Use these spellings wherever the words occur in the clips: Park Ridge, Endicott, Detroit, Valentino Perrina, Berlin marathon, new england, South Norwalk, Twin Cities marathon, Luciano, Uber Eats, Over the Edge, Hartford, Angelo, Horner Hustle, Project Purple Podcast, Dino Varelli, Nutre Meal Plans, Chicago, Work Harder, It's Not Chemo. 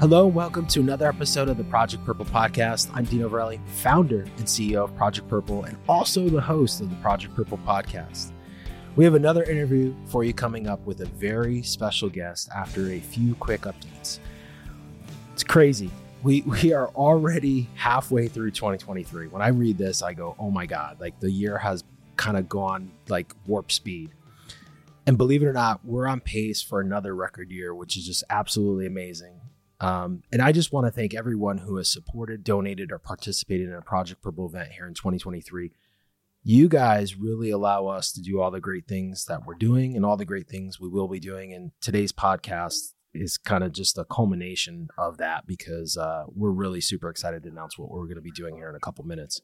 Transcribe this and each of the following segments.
Hello and welcome to another episode of the Project Purple Podcast. I'm Dino Varelli, founder and CEO of Project Purple and also the host of the Project Purple Podcast. We have another interview for you coming up with a very special guest after a few quick updates. It's crazy. We are already halfway through 2023. When I read this, I go, oh my God, like the year has kind of gone like warp speed. And believe it or not, we're on pace for another record year, which is just absolutely amazing. And I just want to thank everyone who has supported, donated, or participated in a Project Purple event here in 2023. You guys really allow us to do all the great things that we're doing and all the great things we will be doing. And today's podcast is kind of just a culmination of that because we're really super excited to announce what we're going to be doing here in a couple minutes.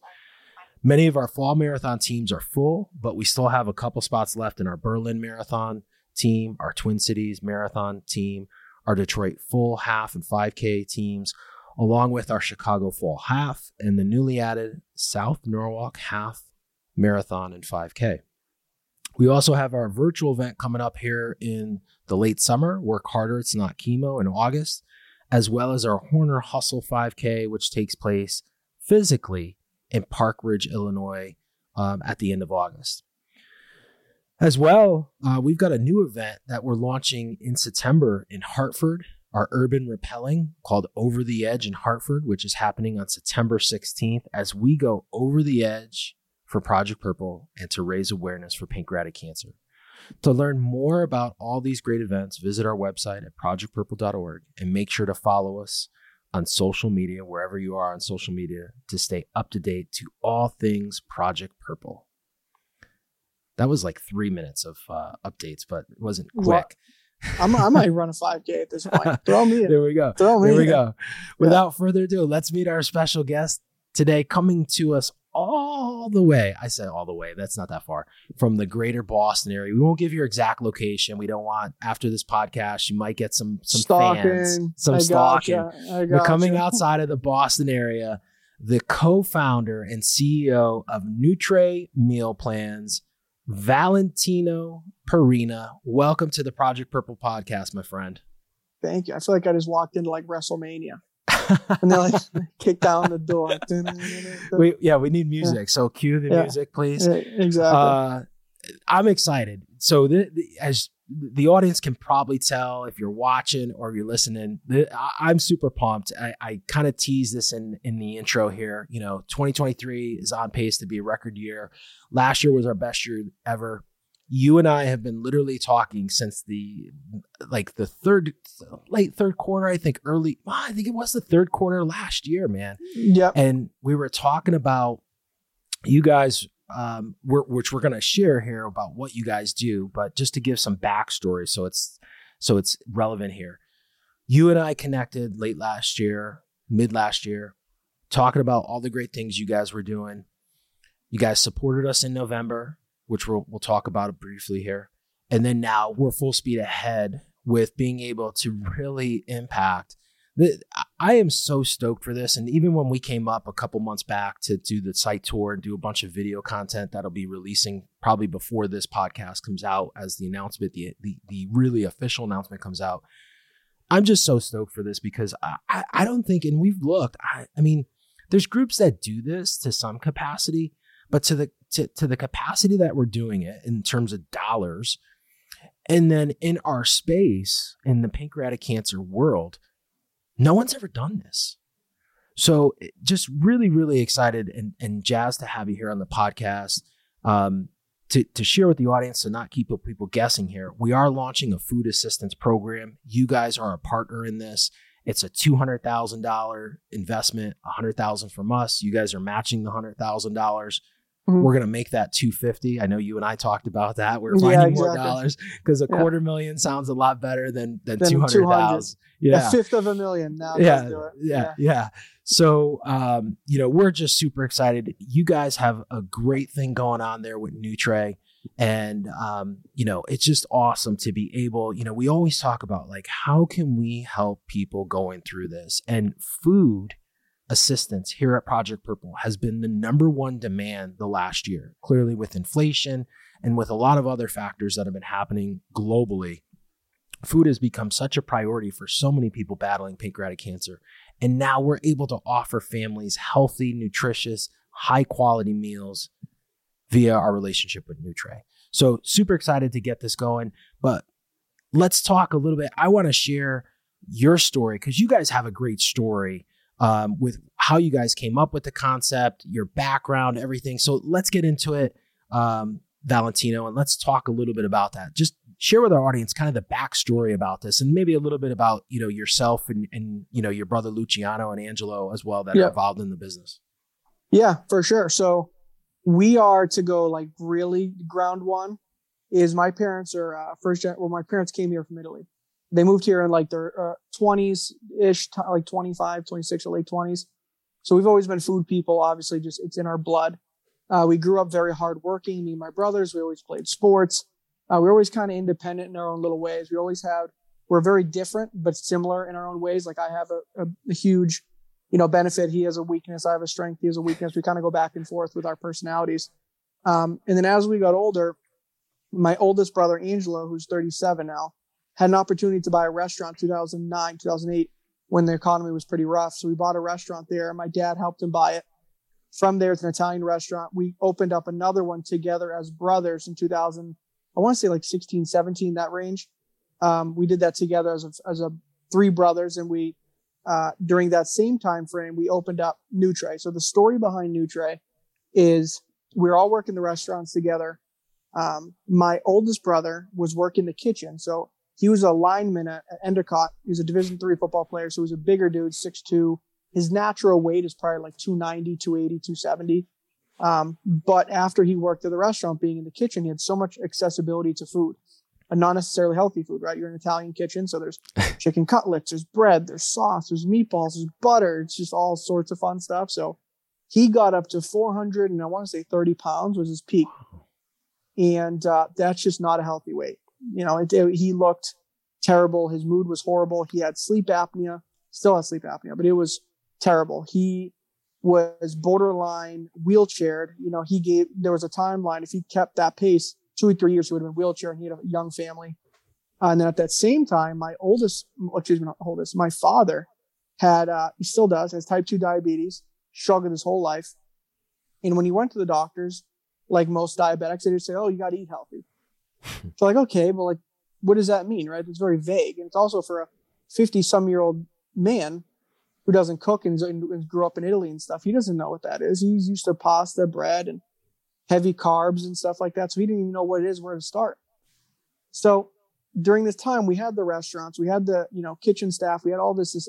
Many of our fall marathon teams are full, but we still have a couple spots left in our Berlin marathon team, our Twin Cities marathon team, our Detroit full, half, and 5K teams, along with our Chicago full half and the newly added South Norwalk half marathon and 5K. We also have our virtual event coming up here in the late summer, Work Harder, It's Not Chemo, in August, as well as our Horner Hustle 5K, which takes place physically in Park Ridge, Illinois, at the end of August. As well, we've got a new event that we're launching in September in Hartford, our urban rappelling called Over the Edge in Hartford, which is happening on September 16th as we go over the edge for Project Purple and to raise awareness for pancreatic cancer. To learn more about all these great events, visit our website at projectpurple.org and make sure to follow us on social media, wherever you are on social media, to stay up to date to all things Project Purple. That was like 3 minutes of updates, but it wasn't quick. I might run a 5K at this point. Throw me in. There we go. There we go. Without further ado, let's meet our special guest today, coming to us all the way. I said all the way. That's not that far from the greater Boston area. We won't give your exact location. We don't want, after this podcast, you might get some fans, some stalking. We're coming outside of the Boston area. The co-founder and CEO of Nutre Meal Plans, Valentino Perrina. Welcome to the Project Purple Podcast, my friend. Thank you. I feel like I just walked into like WrestleMania and they like kicked down the door. We need music. Yeah. So cue the music, please. Yeah, exactly. I'm excited. So as the audience can probably tell, if you're watching or if you're listening, I'm super pumped. I kind of teased this in the intro here. You know, 2023 is on pace to be a record year. Last year was our best year ever. You and I have been literally talking since the late third quarter, I think it was the third quarter last year, man. Yeah. And we were talking about you guys, which we're going to share here about what you guys do, but just to give some backstory. So it's relevant here. You and I connected mid last year, talking about all the great things you guys were doing. You guys supported us in November, which we'll talk about it briefly here. And then now we're full speed ahead with being able to really impact. I am so stoked for this. And even when we came up a couple months back to do the site tour and do a bunch of video content that'll be releasing probably before this podcast comes out as the announcement, the really official announcement comes out. I'm just so stoked for this because I don't think, and we've looked, I mean, there's groups that do this to some capacity, but to the capacity that we're doing it in terms of dollars, and then in our space, in the pancreatic cancer world, no one's ever done this. So just really, really excited and jazzed to have you here on the podcast to share with the audience, to not keep people guessing here. We are launching a food assistance program. You guys are a partner in this. It's a $200,000 investment, $100,000 from us. You guys are matching the $100,000. Mm-hmm. We're going to make that $250,000. I know you and I talked about that. We're finding more dollars because a $250,000 sounds a lot better than 200,000. Yeah. A fifth of a million. Now let's do it. Yeah. So, you know, we're just super excited. You guys have a great thing going on there with Nutre. And, you know, it's just awesome to be able, you know, we always talk about like, how can we help people going through this? And food assistance here at Project Purple has been the number one demand the last year, clearly with inflation and with a lot of other factors that have been happening globally. food has become such a priority for so many people battling pancreatic cancer. And now we're able to offer families healthy, nutritious, high quality meals via our relationship with Nutre. So super excited to get this going, but let's talk a little bit. I want to share your story because you guys have a great story with how you guys came up with the concept, your background, everything. So let's get into it, Valentino, and let's talk a little bit about that. Just share with our audience kind of the backstory about this and maybe a little bit about, you know, yourself and you know, your brother Luciano and Angelo as well that are involved in the business. Yeah, for sure. So we are to go like really ground one is my parents are my parents came here from Italy. They moved here in like their 20s ish, like 25, 26 or late 20s. So we've always been food people. Obviously just it's in our blood. We grew up very hardworking. Me and my brothers, we always played sports. We're always kind of independent in our own little ways. We're very different, but similar in our own ways. Like I have a huge, you know, benefit. He has a weakness. I have a strength. He has a weakness. We kind of go back and forth with our personalities. And then as we got older, my oldest brother, Angelo, who's 37 now, had an opportunity to buy a restaurant in 2009, 2008, when the economy was pretty rough. So we bought a restaurant there and my dad helped him buy it. From there, it's an Italian restaurant. We opened up another one together as brothers in 2000. I want to say like 16, 17, that range. We did that together as a three brothers. And we, during that same time frame, we opened up Nutre. So the story behind Nutre is we're all working the restaurants together. My oldest brother was working the kitchen. So he was a lineman at Endicott. He was a Division III football player. So he was a bigger dude, 6'2". His natural weight is probably like 290, 280, 270. But after he worked at the restaurant, being in the kitchen, he had so much accessibility to food and not necessarily healthy food, right? You're in an Italian kitchen. So there's chicken cutlets, there's bread, there's sauce, there's meatballs, there's butter. It's just all sorts of fun stuff. So he got up to 400 and I want to say 30 pounds was his peak. And, that's just not a healthy weight. You know, he looked terrible. His mood was horrible. He had sleep apnea, still has sleep apnea, but it was terrible. He was borderline wheelchaired. You know, there was a timeline. If he kept that pace 2 or 3 years, he would have been wheelchair and he had a young family. And then at that same time, my father had, he still does, has type 2 diabetes, struggled his whole life. And when he went to the doctors, like most diabetics, they just say, oh, you got to eat healthy. So like, okay, but like, what does that mean? Right. It's very vague. And it's also for a 50 some year old man who doesn't cook and grew up in Italy and stuff. He doesn't know what that is. He's used to pasta, bread, and heavy carbs and stuff like that. So he didn't even know what it is, where to start. So during this time, we had the restaurants, we had the, you know, kitchen staff, we had all this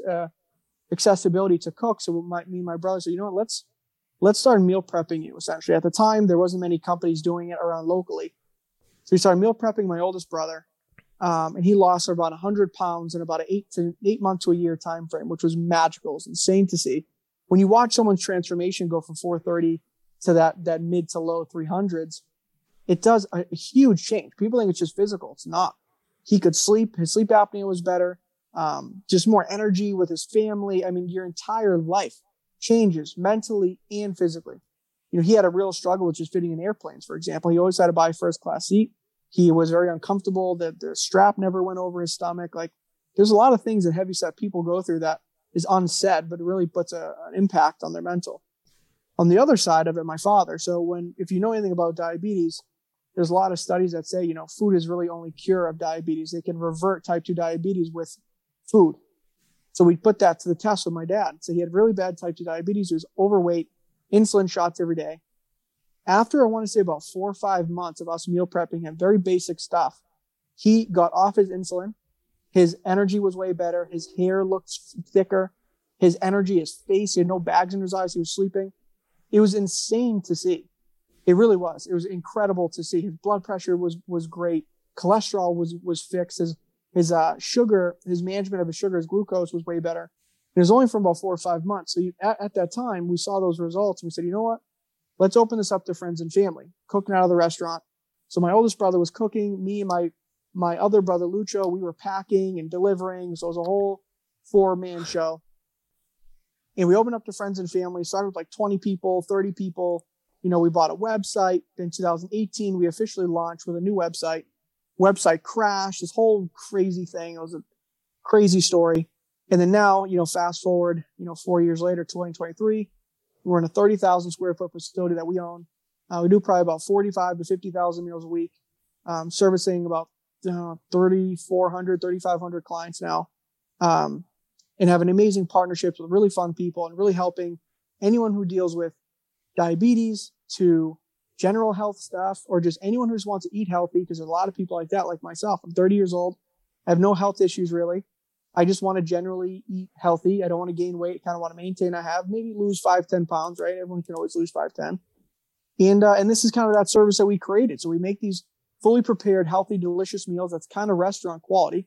accessibility to cook. So me and my brother said, you know what, let's start meal prepping you, essentially. At the time, there wasn't many companies doing it around locally. So we started meal prepping my oldest brother. And he lost about 100 pounds in about an 8 month to a year time frame, which was magical. It was insane to see. When you watch someone's transformation go from 430 to that mid to low 300s, it does a huge change. People think it's just physical. It's not. He could sleep. His sleep apnea was better. Just more energy with his family. I mean, your entire life changes mentally and physically. You know, he had a real struggle with just fitting in airplanes, for example. He always had to buy first class seat. He was very uncomfortable. The strap never went over his stomach. Like, there's a lot of things that heavyset people go through that is unsaid, but it really puts an impact on their mental. On the other side of it, my father. So if you know anything about diabetes, there's a lot of studies that say, you know, food is really only cure of diabetes. They can revert type 2 diabetes with food. So we put that to the test with my dad. So he had really bad type 2 diabetes. He was overweight, insulin shots every day. After I want to say about 4 or 5 months of us meal prepping him, very basic stuff, he got off his insulin. His energy was way better. His hair looked thicker. His energy, his face, he had no bags in his eyes. He was sleeping. It was insane to see. It really was. It was incredible to see. His blood pressure was great. Cholesterol was fixed. His sugar, his management of his sugar, his glucose was way better. And it was only for about 4 or 5 months. So at that time, we saw those results and we said, you know what? Let's open this up to friends and family, cooking out of the restaurant. So my oldest brother was cooking. Me and my other brother, Lucho, we were packing and delivering. So it was a whole 4-man show. And we opened up to friends and family, started with like 20 people, 30 people. You know, we bought a website. In 2018, we officially launched with a new website. website crashed, this whole crazy thing. It was a crazy story. And then now, fast forward, 4 years later, 2023, we're in a 30,000 square foot facility that we own. We do probably about 45 to 50,000 meals a week, servicing about 3,400, 3,500 clients now, and having amazing partnerships with really fun people and really helping anyone who deals with diabetes to general health stuff, or just anyone who just wants to eat healthy, because there's a lot of people like that, like myself. I'm 30 years old. I have no health issues, really. I just want to generally eat healthy. I don't want to gain weight. I kind of want to maintain. I have maybe lose 5, 10 pounds, right? Everyone can always lose 5, 10. And this is kind of that service that we created. So we make these fully prepared, healthy, delicious meals that's kind of restaurant quality.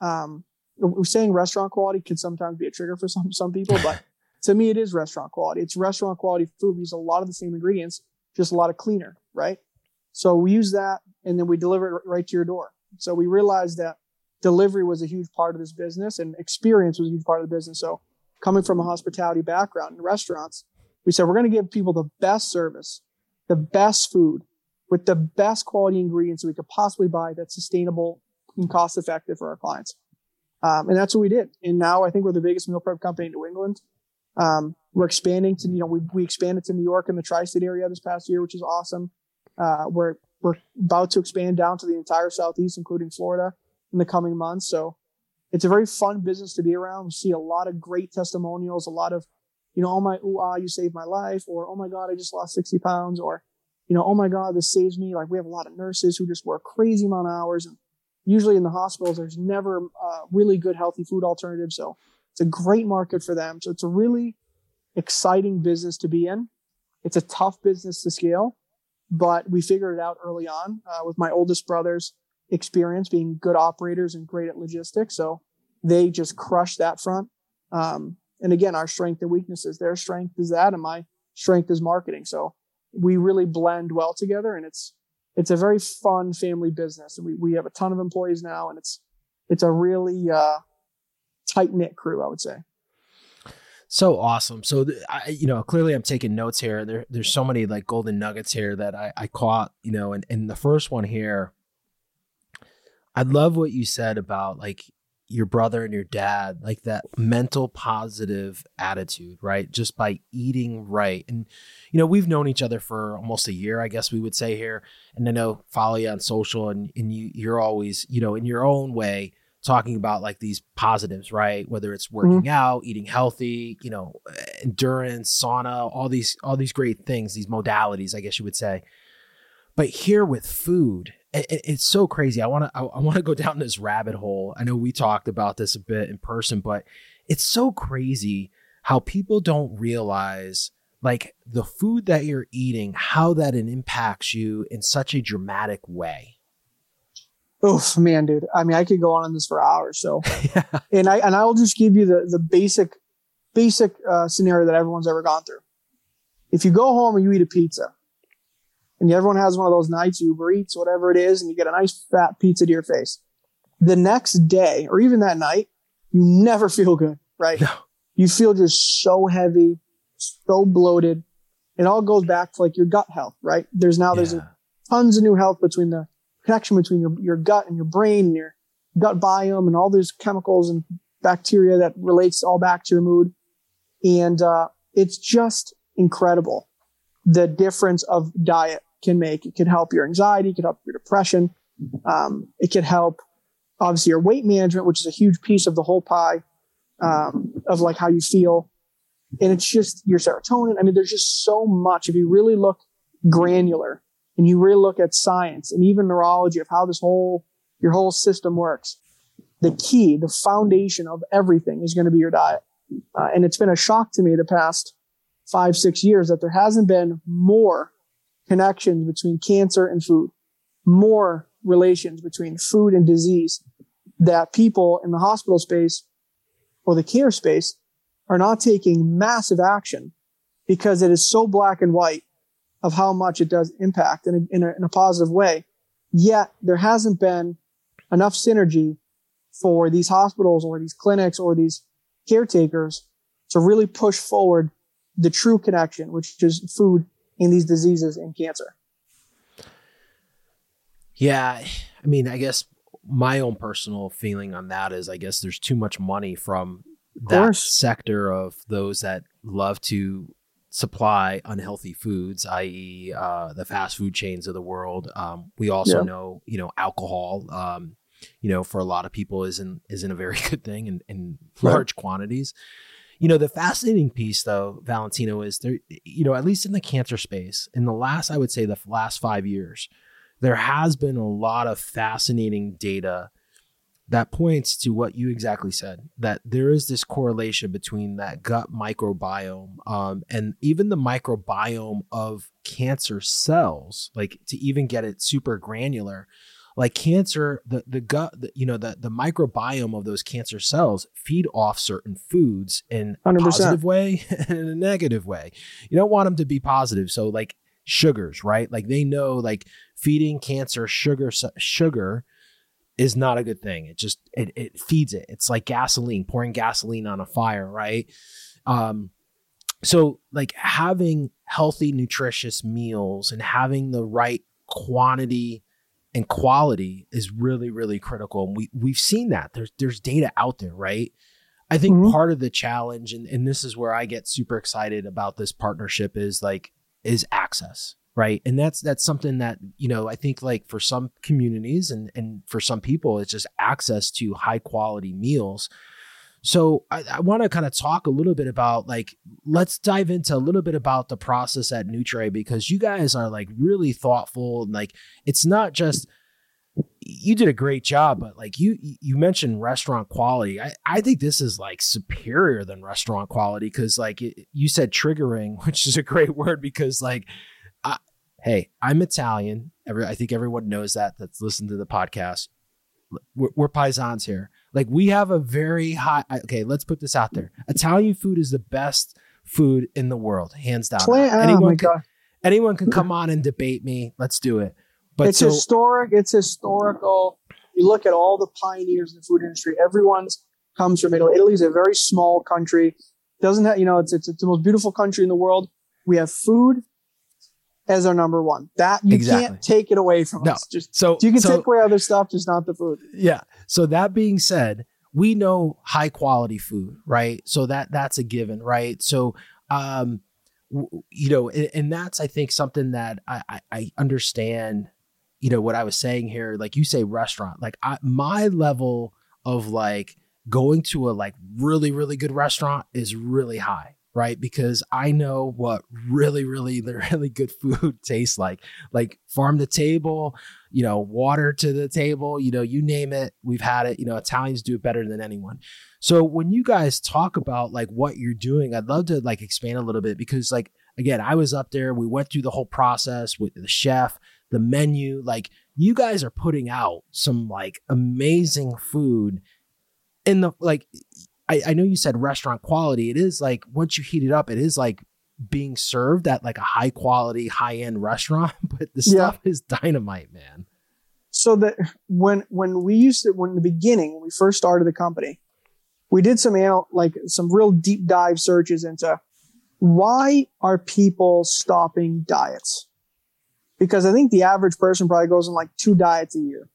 We're saying restaurant quality can sometimes be a trigger for some people, but to me, it is restaurant quality. It's restaurant quality food. We use a lot of the same ingredients, just a lot of cleaner, right? So we use that, and then we deliver it right to your door. So we realized that delivery was a huge part of this business, and experience was a huge part of the business. So coming from a hospitality background in restaurants, we said, we're going to give people the best service, the best food with the best quality ingredients we could possibly buy that's sustainable and cost effective for our clients. And that's what we did. And now I think we're the biggest meal prep company in New England. We're expanding to, we expanded to New York and the tri-state area this past year, which is awesome. We're about to expand down to the entire Southeast, including Florida, in the coming months. So it's a very fun business to be around. We see a lot of great testimonials, a lot of, oh my, ooh, ah, you saved my life, or, oh my God, I just lost 60 pounds, or, oh my God, this saves me. Like, we have a lot of nurses who just work crazy amount of hours. And usually in the hospitals, there's never really good, healthy food alternatives. So it's a great market for them. So it's a really exciting business to be in. It's a tough business to scale, but we figured it out early on with my oldest brother's experience being good operators and great at logistics. So they just crushed that front. And again, our strength and weaknesses, their strength is that, and my strength is marketing. So we really blend well together, and it's a very fun family business. And we have a ton of employees now, and it's a really tight knit crew, I would say. So awesome. So I clearly I'm taking notes here. There's so many like golden nuggets here that I caught, and the first one here, I love what you said about like your brother and your dad, like that mental positive attitude, right? Just by eating right. And, we've known each other for almost a year, I guess we would say here. And I know follow you on social, and you're always, in your own way, talking about like these positives, right? Whether it's working out, eating healthy, endurance, sauna, all these great things, these modalities, I guess you would say. But here with food, it's so crazy. I want to go down this rabbit hole. I know we talked about this a bit in person, but it's so crazy how people don't realize like the food that you're eating, how that it impacts you in such a dramatic way. Oof, man, dude. I mean, I could go on this for hours. So, yeah. And I'll just give you the basic scenario that everyone's ever gone through. If you go home and you eat a pizza, and everyone has one of those nights, Uber Eats, whatever it is, and you get a nice fat pizza to your face. The next day, or even that night, you never feel good, right? No. You feel just so heavy, so bloated. It all goes back to like your gut health, right? There's tons of new health between the connection between your gut and your brain and your gut biome and all those chemicals and bacteria that relates all back to your mood. And it's just incredible. The difference of diet can make. It can help your anxiety, it can help your depression. It can help obviously your weight management, which is a huge piece of the whole pie, of like how you feel. And it's just your serotonin. I mean, there's just so much. If you really look granular and you really look at science and even neurology of how this whole, your whole system works, the key, the foundation of everything is going to be your diet. And it's been a shock to me the past 5-6 years that there hasn't been more connections between cancer and food, more relations between food and disease, that people in the hospital space or the care space are not taking massive action because it is so black and white of how much it does impact in a positive way. Yet there hasn't been enough synergy for these hospitals or these clinics or these caretakers to really push forward the true connection, which is food in these diseases and cancer. Yeah. I mean, I guess my own personal feeling on that is, I guess there's too much money from that sector of those that love to supply unhealthy foods, i.e. the fast food chains of the world. We also know, alcohol, for a lot of people isn't a very good thing in large quantities. The fascinating piece though, Valentino, is there, at least in the cancer space, in the last 5 years, there has been a lot of fascinating data that points to what you exactly said, that there is this correlation between that gut microbiome and even the microbiome of cancer cells, like to even get it super granular, like cancer, the gut, the microbiome of those cancer cells feed off certain foods in 100%. A positive way and in a negative way. You don't want them to be positive. So like sugars, right? Like they know like feeding cancer sugar is not a good thing. It just, it feeds it. It's like gasoline, pouring gasoline on a fire, right? So like having healthy, nutritious meals and having the right quantity and quality is really, really critical. And we've seen that there's data out there, right? I think part of the challenge, and this is where I get super excited about this partnership is access. Right. And that's something that, I think like for some communities and for some people, it's just access to high quality meals. So I want to kind of talk a little bit about let's dive into a little bit about the process at Nutre, because you guys are really thoughtful and it's not just, you did a great job, but you mentioned restaurant quality. I think this is superior than restaurant quality. Cause you said triggering, which is a great word because hey, I'm Italian. I think everyone knows that's listened to the podcast. We're Paisans here. We have a very high, okay, let's put this out there. Italian food is the best food in the world, hands down. Anyone can come on and debate me. Let's do it. But it's historic. It's historical. You look at all the pioneers in the food industry. Everyone's comes from Italy. Italy is a very small country. Doesn't have, it's the most beautiful country in the world. We have food as our number one. That you can't take it away from us. You can take away other stuff, just not the food. Yeah. So that being said, we know high quality food, right? So that's a given, right? So, and that's, I think, something that I understand, what I was saying here, you say restaurant, my level of going to a really, really good restaurant is really high. Right. Because I know what really, really, really good food tastes like farm to table, water to the table, you name it. We've had it, Italians do it better than anyone. So when you guys talk about what you're doing, I'd love to expand a little bit because again, I was up there. We went through the whole process with the chef, the menu, you guys are putting out some amazing food in the I know you said restaurant quality. It is once you heat it up, it is being served at a high quality, high end restaurant, but the stuff is dynamite, man. So that when in the beginning, when we first started the company, we did some real deep dive searches into why are people stopping diets? Because I think the average person probably goes on 2 diets a year,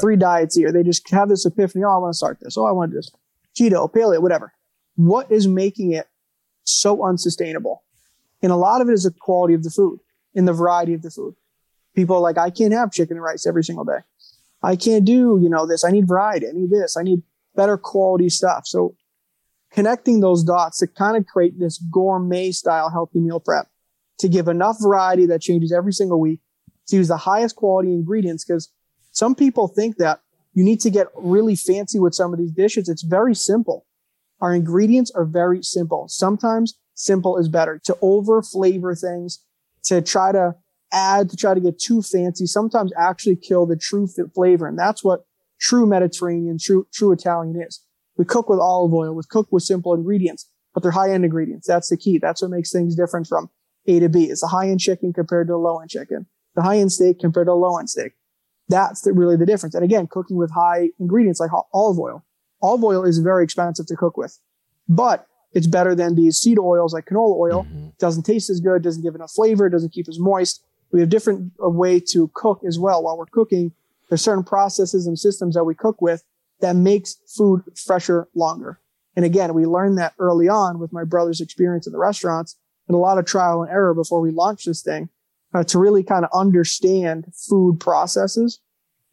3 diets a year. They just have this epiphany. Oh, I want to start this. Oh, I want to just keto, paleo, whatever. What is making it so unsustainable? And a lot of it is the quality of the food and the variety of the food. People are I can't have chicken and rice every single day. I can't do, this. I need variety. I need this. I need better quality stuff. So connecting those dots to kind of create this gourmet style healthy meal prep to give enough variety that changes every single week, to use the highest quality ingredients, because some people think that you need to get really fancy with some of these dishes. It's very simple. Our ingredients are very simple. Sometimes simple is better. To over flavor things, to try to add, to try to get too fancy, sometimes actually kill the true flavor. And that's what true Mediterranean, true Italian is. We cook with olive oil. We cook with simple ingredients, but they're high-end ingredients. That's the key. That's what makes things different from A to B. It's a high-end chicken compared to a low-end chicken. The high-end steak compared to a low-end steak. That's really the difference. And again, cooking with high ingredients like olive oil. Olive oil is very expensive to cook with, but it's better than these seed oils like canola oil. Doesn't taste as good, doesn't give enough flavor, doesn't keep as moist. We have different way to cook as well while we're cooking There's certain processes and systems that we cook with that makes food fresher longer. And again, we learned that early on with my brother's experience in the restaurants and a lot of trial and error before we launched this thing to really kind of understand food processes.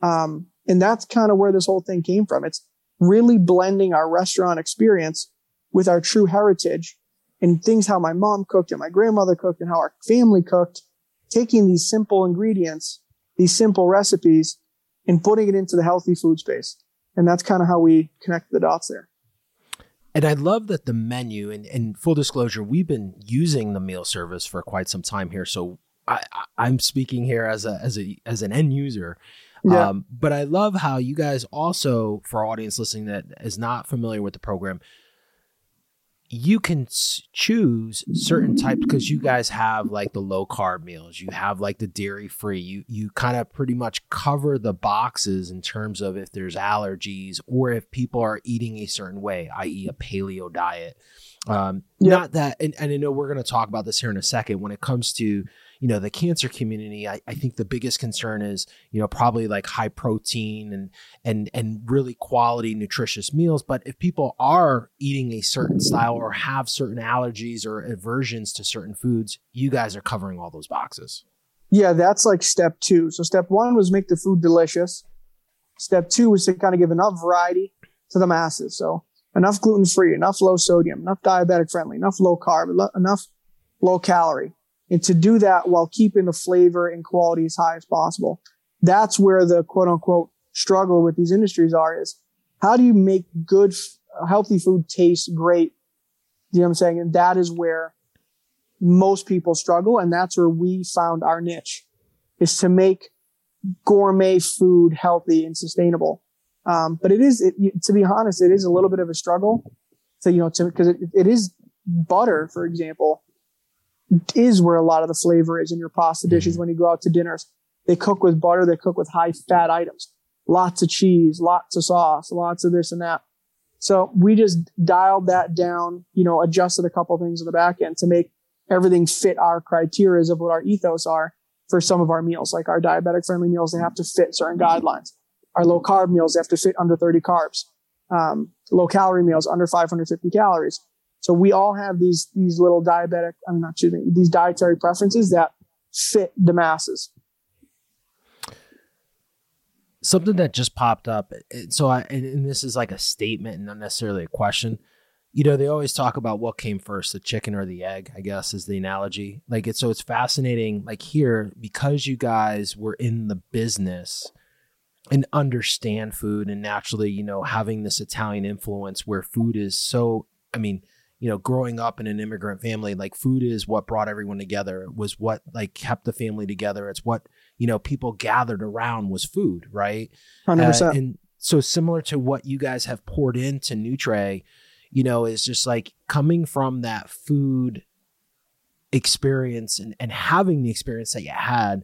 And that's kind of where this whole thing came from. It's really blending our restaurant experience with our true heritage and things how my mom cooked and my grandmother cooked and how our family cooked, taking these simple ingredients, these simple recipes, and putting it into the healthy food space. And that's kind of how we connect the dots there. And I love that the menu, and full disclosure, we've been using the meal service for quite some time here. So I'm speaking here as an end user. Yeah. But I love how you guys also, for our audience listening that is not familiar with the program, you can choose certain types because you guys have like the low carb meals. You have like the dairy free. You kind of pretty much cover the boxes in terms of if there's allergies or if people are eating a certain way, i.e. a paleo diet. Not that, and I know we're going to talk about this here in a second. When it comes to, you know, the cancer community, I think the biggest concern is, you know, probably like high protein and really quality nutritious meals. But if people are eating a certain style or have certain allergies or aversions to certain foods, you guys are covering all those boxes. Yeah, that's like step two. So step one was make the food delicious. Step two was to kind of give enough variety to the masses. So enough gluten-free, enough low sodium, enough diabetic friendly, enough low carb, enough low calorie. And to do that while keeping the flavor and quality as high as possible. That's where the quote unquote struggle with these industries are is how do you make good, healthy food taste great? You know what I'm saying? And that is where most people struggle. And that's where we found our niche is to make gourmet food healthy and sustainable. But it is, to be honest, it is a little bit of a struggle. So, you know, because it is butter, for example, is where a lot of the flavor is in your pasta dishes. When you go out to dinners, they cook with butter, they cook with high fat items, lots of cheese, lots of sauce, lots of this and that. So we just dialed that down, you know, adjusted a couple things on the back end to make everything fit our criteria of what our ethos are for some of our meals, like our diabetic friendly meals, they have to fit certain guidelines. Our low carb meals have to fit under 30 carbs, low calorie meals under 550 calories. So we all have these little these dietary preferences that fit the masses. Something that just popped up. So and this is like a statement and not necessarily a question. You know, they always talk about what came first, the chicken or the egg, I guess is the analogy. Like it's, so it's fascinating, like here, because you guys were in the business and understand food and naturally, you know, having this Italian influence where food is so, I mean, you know, growing up in an immigrant family, like food is what brought everyone together. It was what like kept the family together. It's what, you know, people gathered around was food, right? 100%. And so similar to what you guys have poured into Nutre, you know, is just like coming from that food experience and having the experience that you had,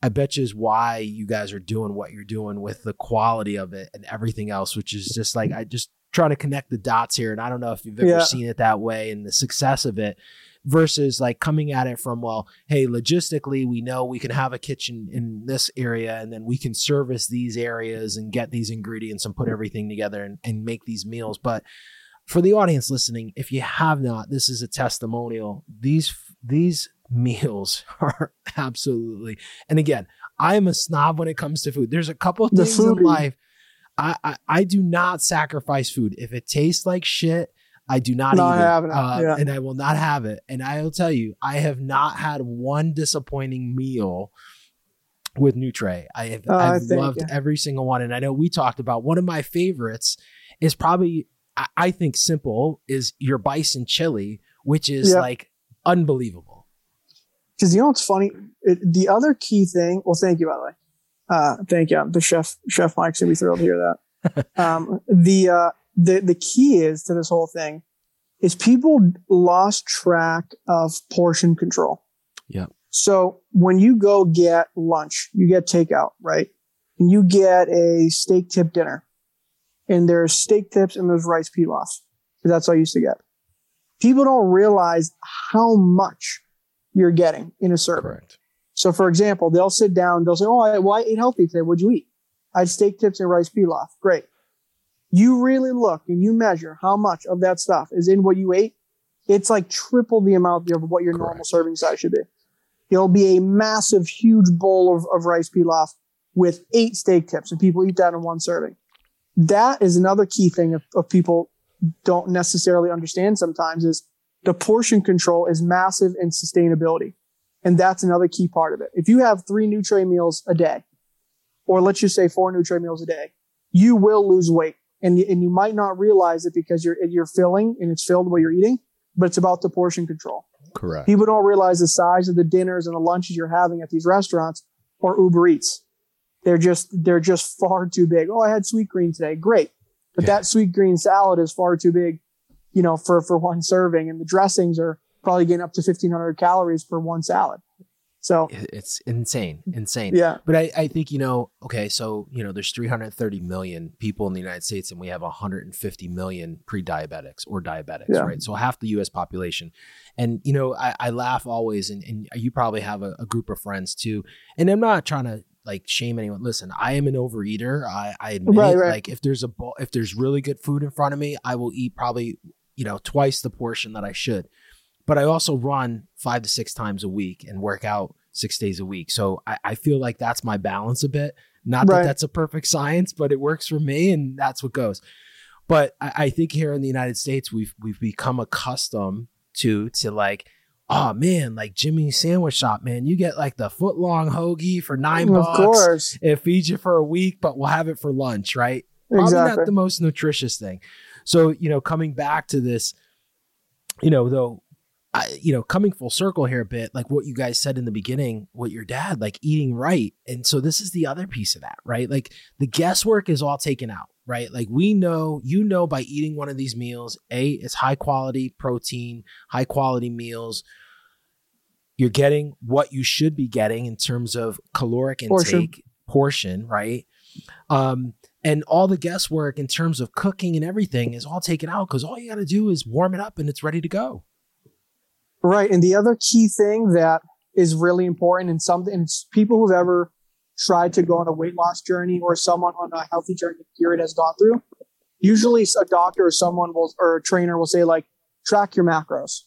I bet you is why you guys are doing what you're doing with the quality of it and everything else, which is just like, I just trying to connect the dots here. And I don't know if you've ever seen it that way and the success of it versus like coming at it from, well, hey, logistically, we know we can have a kitchen in this area and then we can service these areas and get these ingredients and put everything together and make these meals. But for the audience listening, if you have not, this is a testimonial. These meals are absolutely, and again, I am a snob when it comes to food. There's a couple of things in life. I do not sacrifice food. If it tastes like shit, I do not eat it. And I will not have it. And I will tell you, I have not had one disappointing meal with Nutre. I've loved every single one. And I know we talked about one of my favorites is probably, I think simple, is your bison chili, which is like unbelievable. Because you know what's funny? The other key thing, well, thank you, by the way. Thank you. The chef Mike's gonna be thrilled to hear that. The key is to this whole thing is people lost track of portion control. Yeah. So when you go get lunch, you get takeout, right? And you get a steak tip dinner and there's steak tips and there's rice pilaf. That's what I used to get. People don't realize how much you're getting in a serving. Correct. So for example, they'll sit down, they'll say, oh, I ate healthy today. What'd you eat? I had steak tips and rice pilaf. Great. You really look and you measure how much of that stuff is in what you ate. It's like triple the amount of what your normal serving size should be. It'll be a massive, huge bowl of rice pilaf with 8 steak tips, and people eat that in one serving. That is another key thing of people don't necessarily understand sometimes is the portion control is massive in sustainability. And that's another key part of it. If you have 3 Nutre meals a day, or let's just say 4 Nutre meals a day, you will lose weight. And you might not realize it because you're filling and it's filled while you're eating, but it's about the portion control. Correct. People don't realize the size of the dinners and the lunches you're having at these restaurants or Uber Eats. They're just far too big. Oh, I had sweet green today. Great. But that sweet green salad is far too big, for one serving, and the dressings are probably getting up to 1,500 calories per one salad. So it's insane. Yeah. But I think, there's 330 million people in the United States and we have 150 million pre-diabetics or diabetics, right? So half the US population. And, I laugh always, and you probably have a group of friends too. And I'm not trying to shame anyone. Listen, I am an overeater. I admit, right. If there's really good food in front of me, I will eat probably, twice the portion that I should. But I also run 5 to 6 times a week and work out 6 days a week. So I feel like that's my balance a bit. Not that that's a perfect science, but it works for me and that's what goes. But I think here in the United States, we've become accustomed to oh man, Jimmy's Sandwich Shop, man, you get the foot long hoagie for $9. Of course. It feeds you for a week, but we'll have it for lunch, right? Exactly. Probably not the most nutritious thing. So, coming back to this, though, coming full circle here a bit, what you guys said in the beginning, what your dad, eating right. And so this is the other piece of that, right? The guesswork is all taken out, right? We know, by eating one of these meals, A, it's high quality protein, high quality meals. You're getting what you should be getting in terms of caloric intake portion, right? And all the guesswork in terms of cooking and everything is all taken out because all you got to do is warm it up and it's ready to go. Right. And the other key thing that is really important, and people who've ever tried to go on a weight loss journey or someone on a healthy journey period has gone through, usually a doctor or someone will, or a trainer will say, track your macros.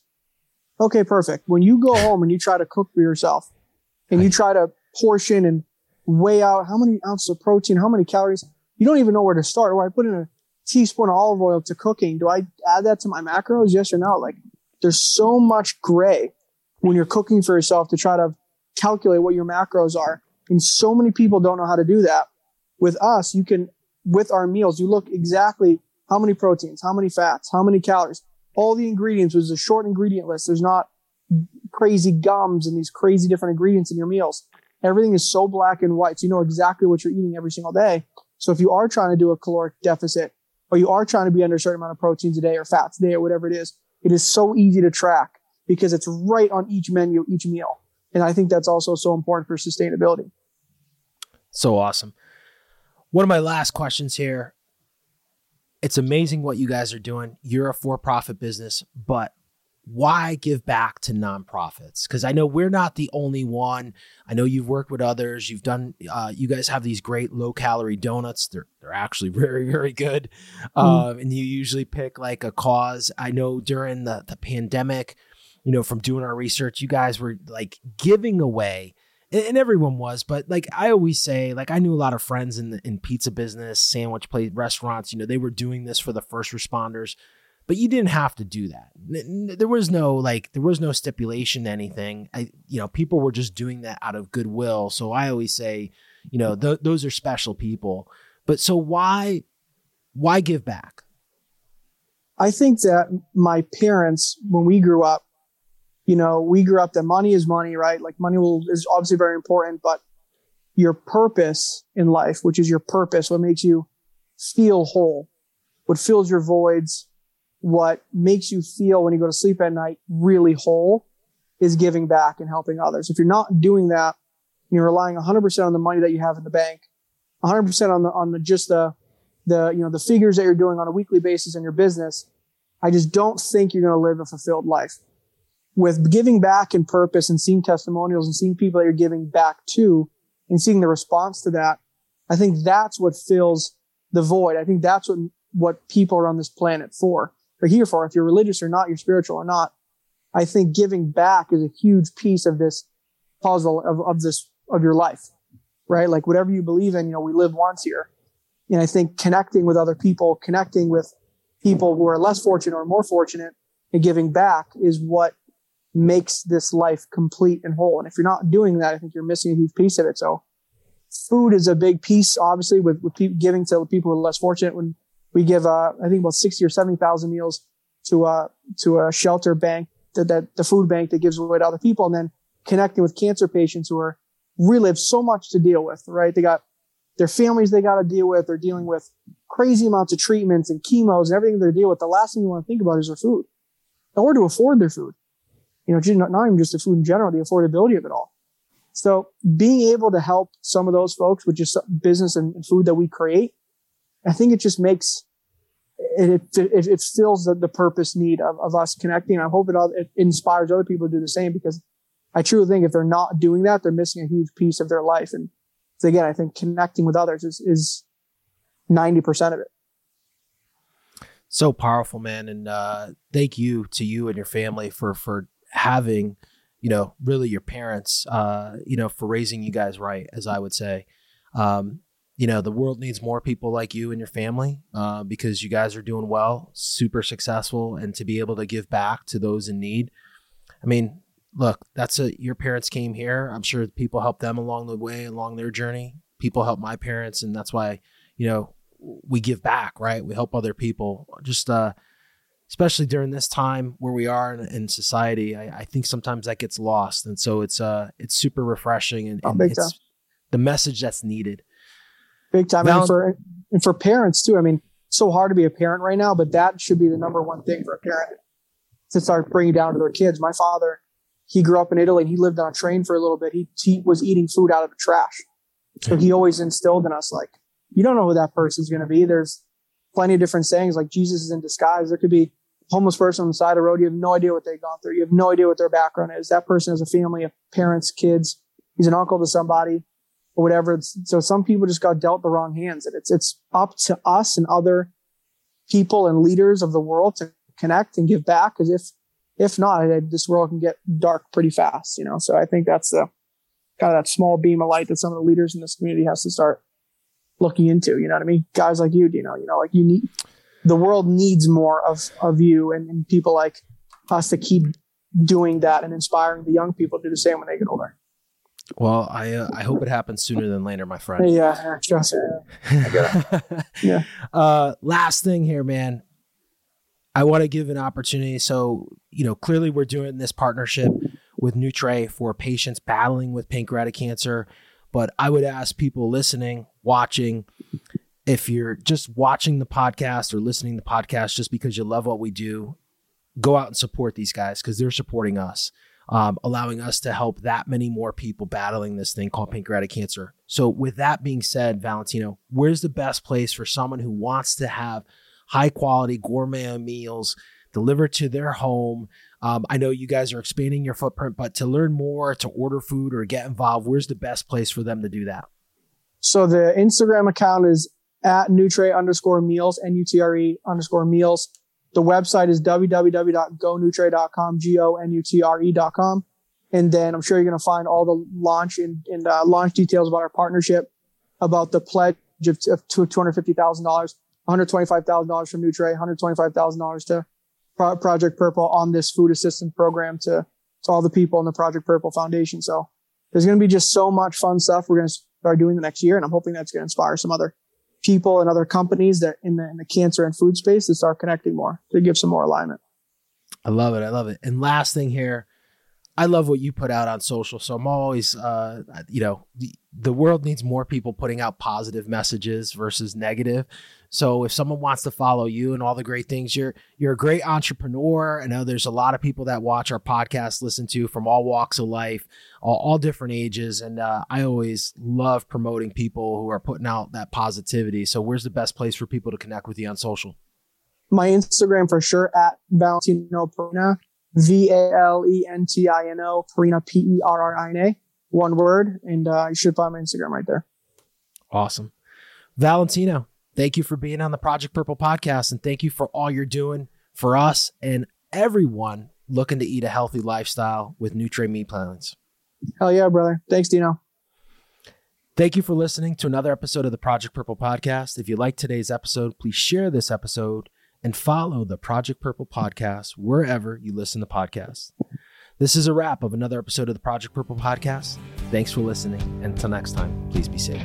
Okay, perfect. When you go home and you try to cook for yourself and you try to portion and weigh out how many ounces of protein, how many calories, you don't even know where to start. Well, I put in a teaspoon of olive oil to cooking. Do I add that to my macros? Yes or no? There's so much gray when you're cooking for yourself to try to calculate what your macros are. And so many people don't know how to do that. With us, you can, with our meals, you look exactly how many proteins, how many fats, how many calories, all the ingredients. There's a short ingredient list. There's not crazy gums and these crazy different ingredients in your meals. Everything is so black and white. So you know exactly what you're eating every single day. So if you are trying to do a caloric deficit or you are trying to be under a certain amount of proteins a day or fats a day or whatever it is, it is so easy to track because it's right on each menu, each meal. And I think that's also so important for sustainability. So awesome. One of my last questions here. It's amazing what you guys are doing. You're a for-profit business, but why give back to nonprofits? Because I know we're not the only one. I know you've worked with others. You've done. You guys have these great low-calorie donuts. They're actually very, very good. And you usually pick a cause. I know during the pandemic, from doing our research, you guys were giving away, and everyone was. But I always say, I knew a lot of friends in pizza business, sandwich place restaurants. They were doing this for the first responders. But you didn't have to do that. There was no stipulation to anything. People were just doing that out of goodwill. So I always say, those are special people. But so why give back? I think that my parents, when we grew up that money is money, right? Money is obviously very important, but your purpose in life, which is your purpose, what makes you feel whole, what fills your voids, what makes you feel when you go to sleep at night really whole is giving back and helping others. If you're not doing that, you're relying 100% on the money that you have in the bank, 100% on the figures that you're doing on a weekly basis in your business. I just don't think you're going to live a fulfilled life. With giving back and purpose and seeing testimonials and seeing people that you're giving back to and seeing the response to that, I I think that's what fills the void. I think that's what people are on this planet for. They're here for, if you're religious or not, you're spiritual or not. I think giving back is a huge piece of this puzzle of your life, right? Like whatever you believe in, you know, we live once here. And I think connecting with other people, connecting with people who are less fortunate or more fortunate, and giving back is what makes this life complete and whole. And if you're not doing that, I think you're missing a huge piece of it. So food is a big piece, obviously, with giving to people who are less fortunate. When we give, I think about 60 or 70,000 meals to a shelter bank, that the food bank that gives away to other people, and then connecting with cancer patients who are really have so much to deal with, right? They got their families they got to deal with. They're dealing with crazy amounts of treatments and chemos and everything they're dealing with. The last thing you want to think about is their food, or to afford their food. You know, not even just the food in general, the affordability of it all. So being able to help some of those folks with just business and food that we create, I think it just makes it fills the purpose need of us connecting. I hope it inspires other people to do the same, because I truly think if they're not doing that, they're missing a huge piece of their life. And so again, I think connecting with others is 90% of it. So powerful, man. And thank you to you and your family for having, you know, really your parents, you know, for raising you guys right, as I would say. You know, the world needs more people like you and your family, because you guys are doing well, super successful, and to be able to give back to those in need. I mean, look, your parents came here. I'm sure people helped them along the way, along their journey. People helped my parents, and that's why, you know, we give back, right? We help other people, just especially during this time where we are in society. I think sometimes that gets lost, and so it's super refreshing, and it's the message that's needed. Big time. And for parents too. I mean, it's so hard to be a parent right now, but that should be the number one thing for a parent, to start bringing down to their kids. My father, he grew up in Italy and he lived on a train for a little bit. He was eating food out of the trash. So he always instilled in us, like, you don't know who that person's going to be. There's plenty of different sayings, like Jesus is in disguise. There could be a homeless person on the side of the road. You have no idea what they've gone through. You have no idea what their background is. That person has a family of parents, kids. He's an uncle to somebody, or whatever. So some people just got dealt the wrong hands, and it's up to us and other people and leaders of the world to connect and give back. Because if not, this world can get dark pretty fast, you know? So I think that's kind of that small beam of light that some of the leaders in this community has to start looking into, you know what I mean? Guys like you, Dino, you know, like the world needs more of you and people like us to keep doing that and inspiring the young people to do the same when they get older. Well, I hope it happens sooner than later, my friend. Yeah, trust me. I get it. Yeah. Last thing here, man. I want to give an opportunity. So, you know, clearly we're doing this partnership with Nutre for patients battling with pancreatic cancer. But I would ask people listening, watching, if you're just watching the podcast or listening to the podcast just because you love what we do, go out and support these guys, because they're supporting us. Allowing us to help that many more people battling this thing called pancreatic cancer. So with that being said, Valentino, where's the best place for someone who wants to have high quality gourmet meals delivered to their home? I know you guys are expanding your footprint, but to learn more, to order food or get involved, where's the best place for them to do that? So the Instagram account is @Nutre_meals, NUTRE_meals. The website is www.gonutre.com, GONUTRE.com. And then I'm sure you're going to find all the launch and launch details about our partnership, about the pledge of $250,000, $125,000 from Nutre, $125,000 to Project Purple on this food assistance program to all the people in the Project Purple Foundation. So there's going to be just so much fun stuff we're going to start doing the next year. And I'm hoping that's going to inspire some other people and other companies that in the cancer and food space to start connecting more, to give some more alignment. I love it. I love it. And last thing here, I love what you put out on social. So I'm always, you know, the world needs more people putting out positive messages versus negative. So if someone wants to follow you and all the great things, you're a great entrepreneur. I know there's a lot of people that watch our podcast, listen to, from all walks of life, all different ages. And I always love promoting people who are putting out that positivity. So where's the best place for people to connect with you on social? My Instagram for sure, @ValentinoPerrina. VALENTINO, Perrina, PERRINA, one word. And you should find my Instagram right there. Awesome. Valentino, thank you for being on the Project Purple podcast, and thank you for all you're doing for us and everyone looking to eat a healthy lifestyle with Nutre Meal Plans. Hell yeah, brother. Thanks, Dino. Thank you for listening to another episode of the Project Purple podcast. If you like today's episode, please share this episode and follow the Project Purple podcast wherever you listen to podcasts. This is a wrap of another episode of the Project Purple podcast. Thanks for listening. Until next time, please be safe.